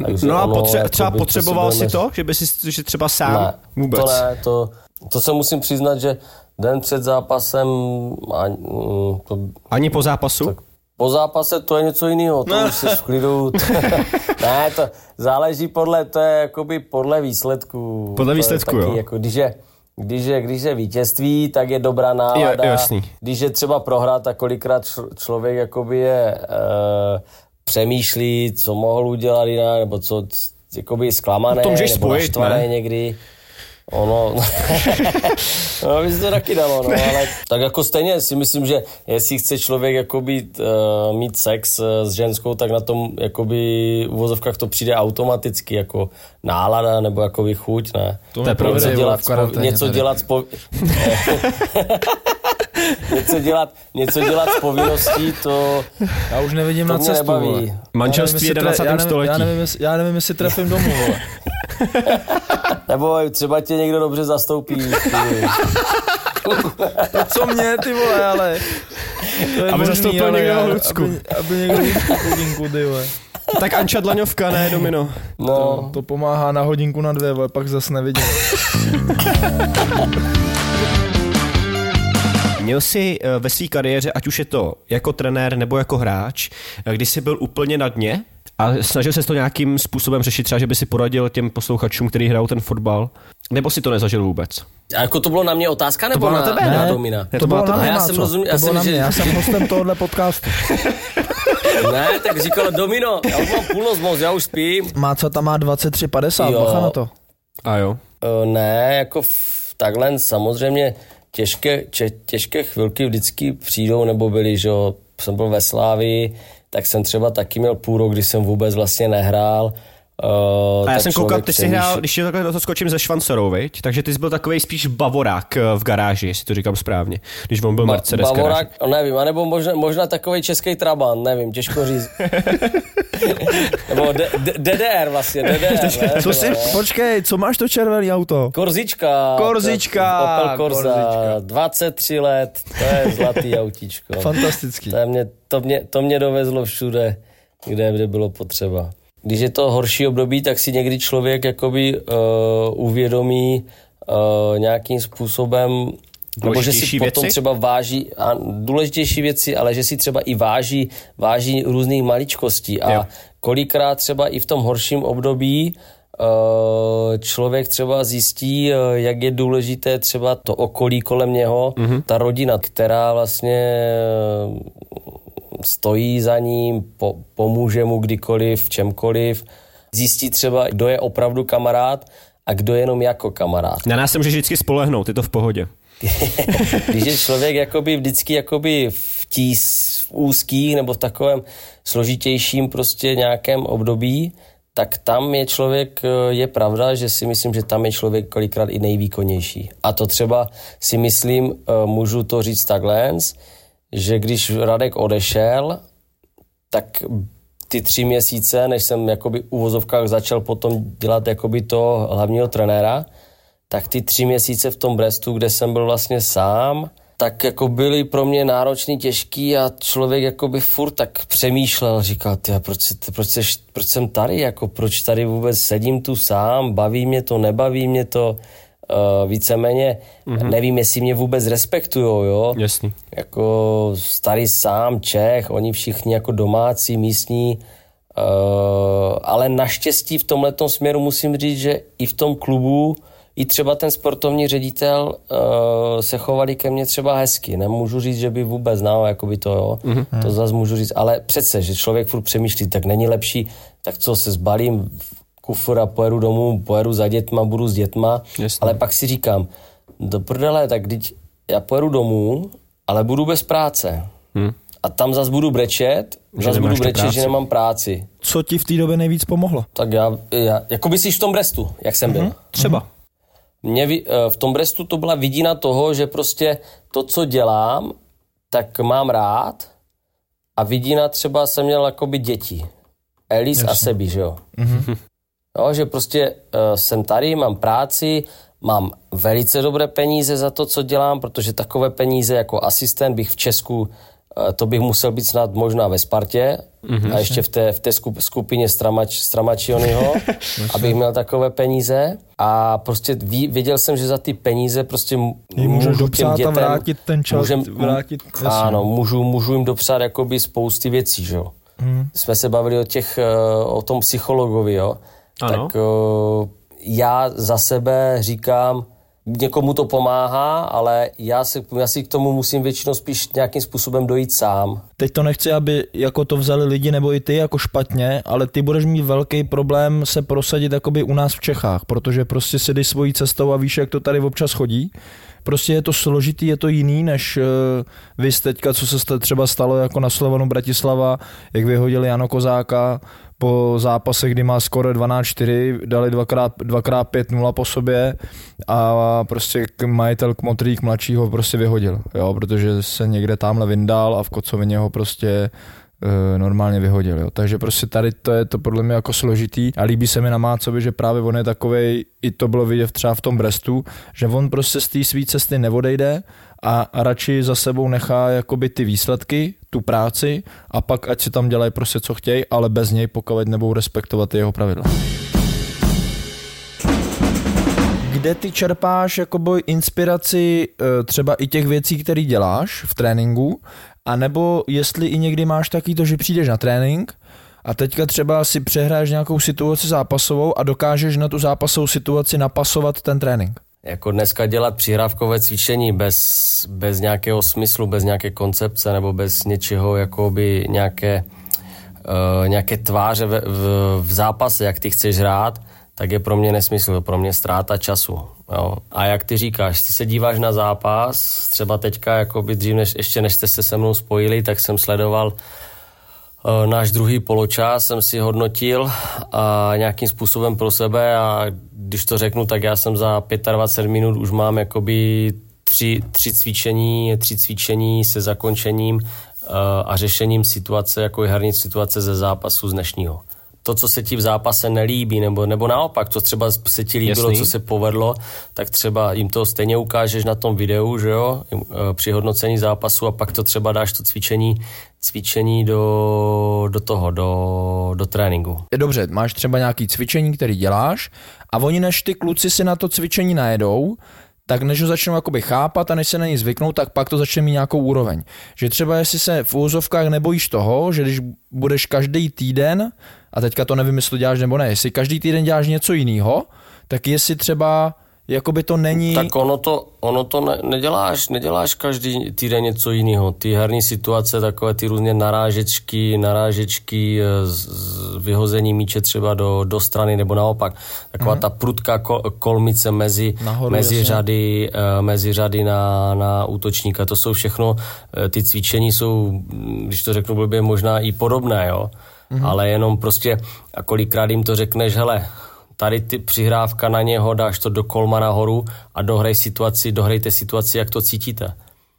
Takže no a potře- ono, třeba potřeboval si to, že by si že třeba sám ne, vůbec? To ne, to, to se musím přiznat, že den před zápasem... Ani, to, ani po zápasu? Po zápase to je něco jiného, to no. Už jsi v klidu. Ne, to záleží podle, to je jakoby podle výsledku. Podle výsledku, jo. Jako, když, je, když, je, když je vítězství, tak je dobrá nálada. Jo, jasný. Když je třeba prohra, tak kolikrát člověk jakoby je... Uh, přemýšlí, co mohl udělat jinak, nebo co, jakoby zklamané, no nebo spojit, naštvané ne? Někdy. Ono, no by se to taky dalo, no, ale tak jako stejně si myslím, že jestli chce člověk jakoby uh, mít sex uh, s ženskou, tak na tom, jakoby v uvozovkách to přijde automaticky, jako nálada, nebo jakoby chuť, ne? To je něco dělat, spo- něco dělat spo- Něco dělat, něco dělat s povinností, to já už nevidím na cestu. Nebaví. Manželství je dvacátého století. Já nevím, jestli, já nevím, jestli trefím domů, vole. Nebo třeba tě někdo dobře zastoupí. To co mě, ty vole, ale... To je aby možný, zastoupil ale někdo v Lucku. Aby, aby někdo v hodinku, ty vole. Tak Anča Dlaňovka, ne, Domino. No. To, to pomáhá na hodinku, na dvě, vole, pak zas nevidím. Měl jsi ve své kariéře, ať už je to jako trenér nebo jako hráč, když jsi byl úplně na dně a snažil ses to nějakým způsobem řešit, třeba že by si poradil těm posluchačům, kteří hrajou ten fotbal, nebo si to nezažil vůbec? A jako to bylo na mě otázka, nebo na, na tebe? Ne, na Domina. To, to bylo na mě, já jsem rozumím, já jsem, že... já jsem hostem tohohle podcastu. Ne, tak říkal Domino, já už mám půlnoc moc, já už spím. Má co tam má dvacet tři padesát, bacha na to. A jo? Uh, ne, jako v, takhle samozřejmě... Těžké, če, těžké chvilky vždycky přijdou nebo byly, že jo, jsem byl ve Slávii, tak jsem třeba taky měl půl rok, kdy jsem vůbec vlastně nehrál. Uh, a já jsem koukal, ty jsi hrál, když takhle do toho skočím ze Švancerou, viď? Takže ty jsi byl takovej spíš bavorák v garáži, jestli to říkám správně, když on byl ba- Mercedes bavorák, garáži. Nevím, anebo možná, možná takovej český Trabant, nevím, těžko říct. Nebo d- d- D D R vlastně, D D R. Ne? Co si, počkej, co máš to červený auto? Korzička. Korzička. Opel Corsa, korzička. dvacet tři let, to je zlatý autíčko. Fantastický. To mě, to, mě, to mě dovezlo všude, kde, kde bylo potřeba. Když je to horší období, tak si někdy člověk jakoby uh, uvědomí uh, nějakým způsobem, nebo že si potom věci? Třeba váží a důležitější věci, ale že si třeba i váží, váží různých maličkostí a jo. Kolikrát třeba i v tom horším období uh, člověk třeba zjistí, uh, jak je důležité třeba to okolí kolem něho, mm-hmm. ta rodina, která vlastně... Uh, stojí za ním, po, pomůže mu kdykoliv, v čemkoliv. Zjistí třeba, kdo je opravdu kamarád a kdo jenom jako kamarád. Na nás se můžeš vždycky spolehnout, je to v pohodě. Když je člověk jakoby vždycky jakoby v tíz, v úzkých nebo v takovém složitějším prostě nějakém období, tak tam je člověk, je pravda, že si myslím, že tam je člověk kolikrát i nejvýkonnější. A to třeba si myslím, můžu to říct takhle, že když Radek odešel, tak ty tři měsíce, než jsem jakoby v uvozovkách začal potom dělat jakoby toho hlavního trenéra, tak ty tři měsíce v tom Brestu, kde jsem byl vlastně sám, tak jako byly pro mě náročný, těžký a člověk jakoby furt tak přemýšlel, říkal, ty, proč, proč, seš, proč jsem tady, jako proč tady vůbec sedím tu sám, baví mě to, nebaví mě to, Uh, víceméně mm-hmm. nevím, jestli mě vůbec respektujou, jo. Jasný. Jako starý sám Čech, oni všichni jako domácí, místní, uh, ale naštěstí v tomhletom směru musím říct, že i v tom klubu, i třeba ten sportovní ředitel uh, se chovali ke mně třeba hezky, nemůžu říct, že by vůbec znal, jakoby to, jo, mm-hmm. to zas můžu říct, ale přece, že člověk furt přemýšlí, tak není lepší, tak co se zbalím, kufr a pojedu domů, pojedu za dětma, budu s dětma, jasně. Ale pak si říkám, do prdele, tak když já pojedu domů, ale budu bez práce. Hmm. A tam zas budu brečet, že zas budu brečet, práci. Že nemám práci. Co ti v té době nejvíc pomohlo? Tak já, já jako by jsi v tom Brestu, jak jsem byl. Mm-hmm. Třeba. Mě, v tom Brestu to byla vidina toho, že prostě to, co dělám, tak mám rád a vidina třeba jsem měl jakoby děti. Elis Jasně. a Sebi, že jo? Mm-hmm. No, že prostě uh, jsem tady, mám práci, mám velice dobré peníze za to, co dělám, protože takové peníze jako asistent bych v Česku, uh, to bych musel být snad možná ve Spartě mm-hmm. a ještě v té, v té skupině Stramač, Stramačionyho, abych měl takové peníze. A prostě věděl jsem, že za ty peníze prostě můžu dopřát dětem, a vrátit ten čas. Můžem, vrátit, ano, můžu, můžu jim dopřát jakoby spousty věcí, že jo. Hmm. Jsme se bavili o těch, o tom psychologovi, jo. Ano. Tak o, já za sebe říkám, někomu to pomáhá, ale já si, já si k tomu musím většinou spíš nějakým způsobem dojít sám. Teď to nechci, aby jako to vzali lidi nebo i ty jako špatně, ale ty budeš mít velký problém se prosadit jakoby u nás v Čechách, protože prostě si jdeš svojí cestou a víš, jak to tady občas chodí. Prostě je to složitý, je to jiný, než uh, vy teďka, co se třeba stalo jako na Slovanu Bratislava, jak vyhodili Jana Kozáka po zápase, kdy má skoro dvanáct čtyři, dali dvakrát pět nula po sobě a prostě majitel Kmotrík mladšího prostě vyhodil, jo, protože se někde tamhle vyndal a v kocovině ho prostě uh, normálně vyhodil, jo. Takže prostě tady to je to podle mě jako složitý a líbí se mi na Mácovi, že právě on je takovej, i to bylo vidět třeba v tom Brestu, že on prostě z té svý cesty neodejde a radši za sebou nechá jakoby ty výsledky, tu práci a pak ať si tam dělají prostě co chtějí, ale bez něj pokud nebudou respektovat jeho pravidla. Kde ty čerpáš jakoby inspiraci třeba i těch věcí, které děláš v tréninku, anebo jestli i někdy máš taky to, že přijdeš na trénink a teďka třeba si přehráš nějakou situaci zápasovou a dokážeš na tu zápasovou situaci napasovat ten trénink? Jako dneska dělat přihrávkové cvičení bez, bez nějakého smyslu, bez nějaké koncepce nebo bez něčeho, jakoby nějaké, uh, nějaké tváře v, v, v zápase, jak ty chceš hrát, tak je pro mě nesmysl, pro mě ztráta času. Jo. A jak ty říkáš, ty se díváš na zápas, třeba teďka, jakoby dřív, než, ještě než jste se se mnou spojili, tak jsem sledoval uh, náš druhý poločas, jsem si hodnotil a nějakým způsobem pro sebe a když to řeknu, tak já jsem za dvacet pět minut už mám jakoby tři, tři, cvičení, tři cvičení se zakončením a řešením situace, jako i herní situace ze zápasu z dnešního. To, co se ti v zápase nelíbí, nebo, nebo naopak, co třeba se ti líbilo, Jasný. Co se povedlo, tak třeba jim to stejně ukážeš na tom videu, že jo, při hodnocení zápasu a pak to třeba dáš to cvičení, cvičení do, do toho, do, do tréninku. Dobře, máš třeba nějaký cvičení, který děláš a oni než ty kluci si na to cvičení najedou, tak než ho začnou jakoby chápat a než se na ní zvyknou, tak pak to začne mít nějakou úroveň. Že třeba jestli se v úvozovkách nebojíš toho, že když budeš každý týden, a teďka to nevím, jestli to děláš nebo ne, jestli každý týden děláš něco jiného, tak jestli třeba jakoby to není... Tak ono to, ono to ne, neděláš, neděláš každý týden něco jiného. Ty herní situace, takové ty různě narážečky, narážečky z, z vyhození míče třeba do, do strany nebo naopak. Taková mm-hmm. ta prudká kol, kolmice mezi, Nahoru, mezi, řady, mezi řady na, na útočníka. To jsou všechno, ty cvičení jsou, když to řeknu blbě, možná i podobné, jo. Mm-hmm. Ale jenom prostě, a kolikrát jim to řekneš, hele, tady ty přihrávka na něho, dáš to do kolma nahoru a dohraj situaci, dohrajte situaci, jak to cítíte.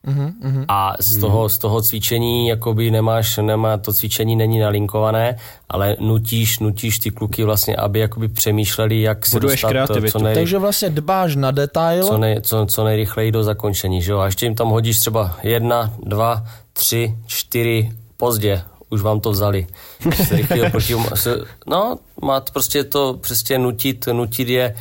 Mm-hmm. A z toho, mm-hmm. z toho cvičení, jakoby nemáš, nemá, to cvičení není nalinkované, ale nutíš, nutíš ty kluky vlastně, aby jakoby přemýšleli, jak se dostat kreativitu. Co nej... Takže vlastně dbáš na detail. Co, nej, co, co nejrychleji do zakončení, že jo? A ještě jim tam hodíš třeba jedna, dva, tři, čtyři, pozdě. Už vám to vzali. No, má prostě to prostě nutit, nutit je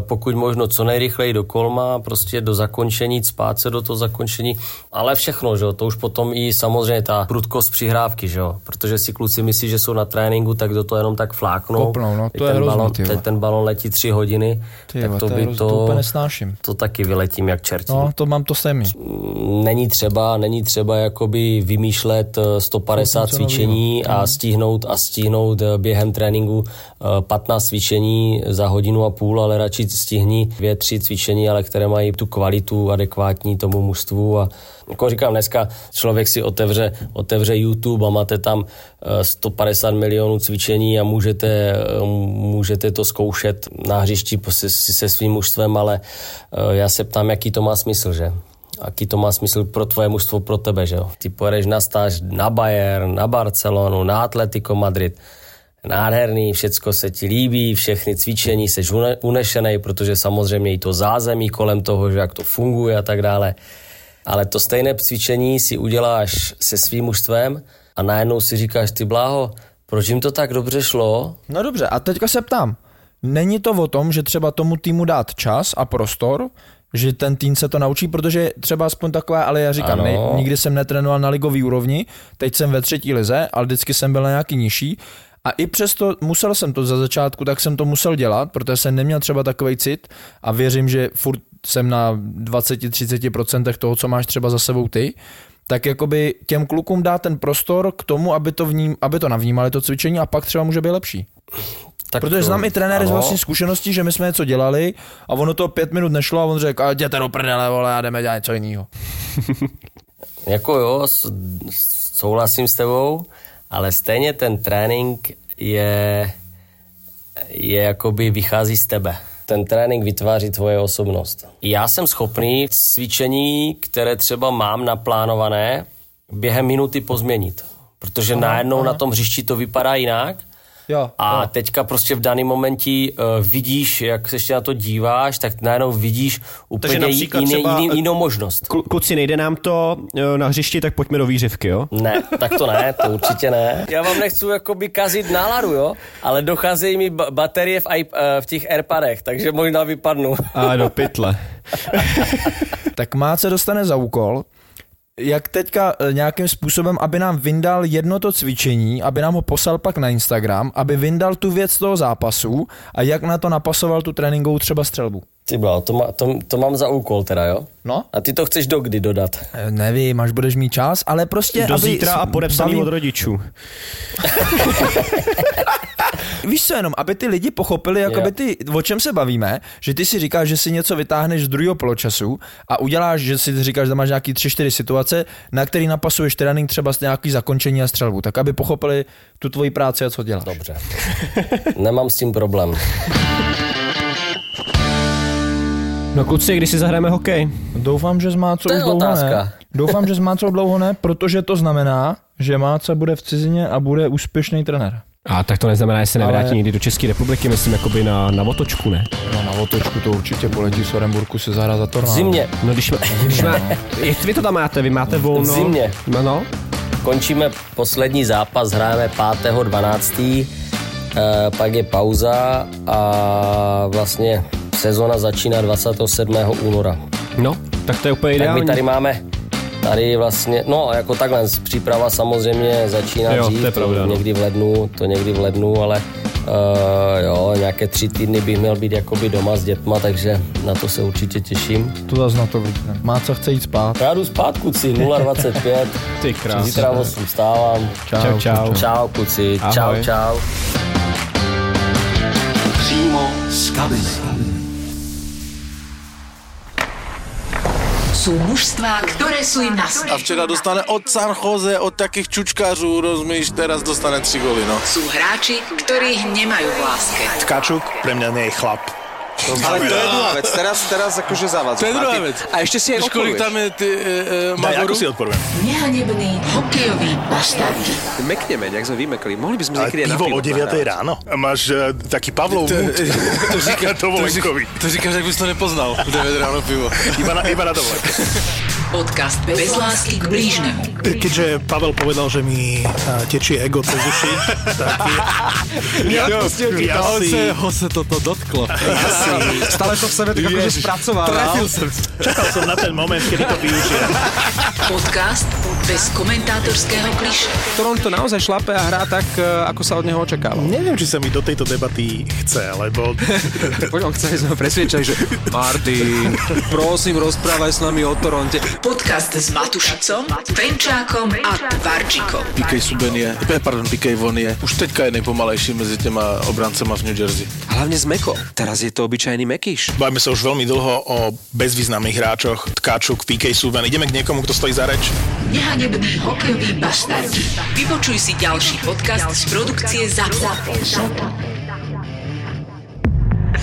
pokud možno co nejrychleji do kolma, prostě do zakončení, spát se do toho zakončení, ale všechno, že jo, to už potom i samozřejmě ta prudkost přihrávky, že jo, protože si kluci myslí, že jsou na tréninku, tak do toho jenom tak fláknou. Kopnou, no, to je ten, balon, teď ten balon letí tři hodiny, tyva, tak to, to by roz... to, to úplně nesnáším. To taky vyletím jak čertí. No, to mám to samý. Není třeba, není třeba jakoby vymýšlet sto padesát cvičení a stihnout, a stihnout během tréninku patnáct cvičení za hodinu a půl, ale radši stihni dvě, tři cvičení, ale které mají tu kvalitu adekvátní tomu mužstvu a jako říkám, dneska člověk si otevře, otevře YouTube a máte tam sto padesát milionů cvičení a můžete, můžete to zkoušet na hřišti se, se svým mužstvem, ale já se ptám, jaký to má smysl, že? Jaký to má smysl pro tvoje mužstvo, pro tebe, že jo? Ty pojedeš na stáž na Bayern, na Barcelonu, na Atletico Madrid. nádherný, všecko se ti líbí, všechny cvičení, seš unešenej, protože samozřejmě i to zázemí kolem toho, že jak to funguje a tak dále. Ale to stejné cvičení si uděláš se svým mužstvem a najednou si říkáš, ty bláho, proč jim to tak dobře šlo? No dobře, a teďka se ptám, není to o tom, že třeba tomu týmu dát čas a prostor, že ten tým se to naučí, protože třeba aspoň takové, ale já říkám, ne, nikdy jsem netrénoval na ligový úrovni, teď jsem ve třetí lize, ale vždycky jsem byl na nějaký nižší a i přesto musel jsem to za začátku, tak jsem to musel dělat, protože jsem neměl třeba takovej cit a věřím, že furt jsem na dvacet až třicet procent toho, co máš třeba za sebou ty, tak jakoby těm klukům dá ten prostor k tomu, aby to, vním, aby to navnímali to cvičení a pak třeba může být lepší. Tak protože to, znám i trenéry z vlastní zkušeností, že my jsme něco dělali a ono to pět minut nešlo a on řekl, a jděte do prdele, vole, a jdeme dělat něco jiného. Jako jo, souhlasím s tebou, ale stejně ten trénink je, je jakoby vychází z tebe. Ten trénink vytváří tvoje osobnost. Já jsem schopný cvičení, které třeba mám naplánované, během minuty pozměnit, protože aha, najednou aha. na tom hřišti to vypadá jinak. Jo, a jo. teďka prostě v daném momentě uh, vidíš, jak se ještě na to díváš, tak najednou vidíš úplně jiný, jiný, jinou možnost. Kluci, nejde nám to uh, na hřišti, tak pojďme do výřivky, jo? Ne, tak to ne, to určitě ne. Já vám nechci jakoby kazit náladu, jo? Ale docházejí mi baterie v, uh, v těch AirPadech, takže možná vypadnu. A do pytle. Tak Mát se dostane za úkol, jak teďka nějakým způsobem, aby nám vyndal jedno to cvičení, aby nám ho poslal pak na Instagram, aby vyndal tu věc toho zápasu a jak na to napasoval tu tréninkovou třeba střelbu. Ty blá, to, má, to, to mám za úkol teda, jo? No. A ty to chceš dokdy dodat? Nevím, až budeš mít čas, ale prostě... Do aby zítra a podepsaný od rodičů. Víš co, jenom, aby ty lidi pochopili, jakoby ty, o čem se bavíme, že ty si říkáš, že si něco vytáhneš z druhého poločasu a uděláš, že si říkáš, že máš nějaký tři čtyři situace, na který napasuješ trénink třeba s nějaký zakončení a střelbu, tak aby pochopili tu tvoji práci a co děláš. Dobře. Nemám s tím problém. No kluci, když si zahrajeme hokej? Doufám, že s Mácou dlouho ne. Doufám, že s Mácou dlouho ne, protože to znamená, že Máca bude v cizině a bude úspěšný trenér. A tak to neznamená, že se nevrátí ale... nikdy do České republiky, myslím jakoby na, na otočku, ne? No na otočku to určitě poletí z Orenburku se zahrá za Tornádo. V zimě. No když, má, když má, jak vy to tam máte, vy máte volno. V zimě. No. Končíme poslední zápas, hráme pátého dvanáctého Eh, pak je pauza a vlastně sezona začíná dvacátého sedmého února No, tak to je úplně ideální. Tak my tady máme, tady vlastně, no jako takhle, příprava samozřejmě začíná jo, dřív, to je pravda, to někdy v lednu, to někdy v lednu, ale uh, jo, nějaké tři týdny bych měl být jakoby doma s dětma, takže na to se určitě těším. To zase na to vidíme. Má co chce jít spát. Já jdu spát, kuci, nula dvacet pět Ty krásně. Zítra osm vstávám. Čau, čau. Čau, čau kuci, ahoj. Čau, čau. Přímo z kabiny. Sú mužstvá, ktoré sú im nastavené. A včera dostane od San Jose, od takých čučkařů, rozumíš, teraz dostane tři góly, no. Sú hráči, ktorých nemajú v láske. Tkačuk pre mňa nie je chlap. To ale to je druhá vec, teraz, teraz akože zavadzuje. To je druhá vec. A ešte si aj odporuješ. Kolik tam je ty, e, e, Daj, ako si odporujem. Nehanebný hokejový maštavky. Mekneme, nejak sme vymekli. Mohli by sme niekedy aj na pivo. Ale pivo o deviaté ráno. Máš e, taký Pavlov mút. To říkáš, to říkáš, jak bys to nepoznal. devět ráno pivo. Iba na, iba na dovolenke. Podcast bez lásky k blížnemu. Keďže Pavel povedal, že mi tečie ego cez uši, tak ja, ja, ja si... Ho se toto dotklo. Ja si... Stále to v sebe tak akože spracoval. Trafil jsem. Čakal som na ten moment, kedy to využije. Podcast bez komentátorského kliše. Ktorom to naozaj šlape a hrá tak, ako sa od neho očakávalo. Neviem, či sa mi do tejto debaty chce, lebo... Poďom chce, že sme presviečali, že Martin, prosím, rozprávaj s nami o Toronte. Podcast s Matušicom, Fenčákom a Tvarčíkom. P K Subban je, pardon, P K Von je už teďka je nejpomalejší mezi těma obrancema v New Jersey. Hlavne s Meko. Teraz je to obyčajný Mekíš. Bavíme sa už veľmi dlho o bezvýznamných hráčoch. Tkáčuk, P K Subban. Ideme k niekomu, kto stojí za reč. Nehanebný hokejový bastardi. Vypočuj si ďalší podcast z produkcie ZAPO. ZAPO.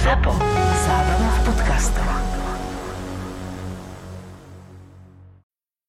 ZAPO. Zábava v podcastoch.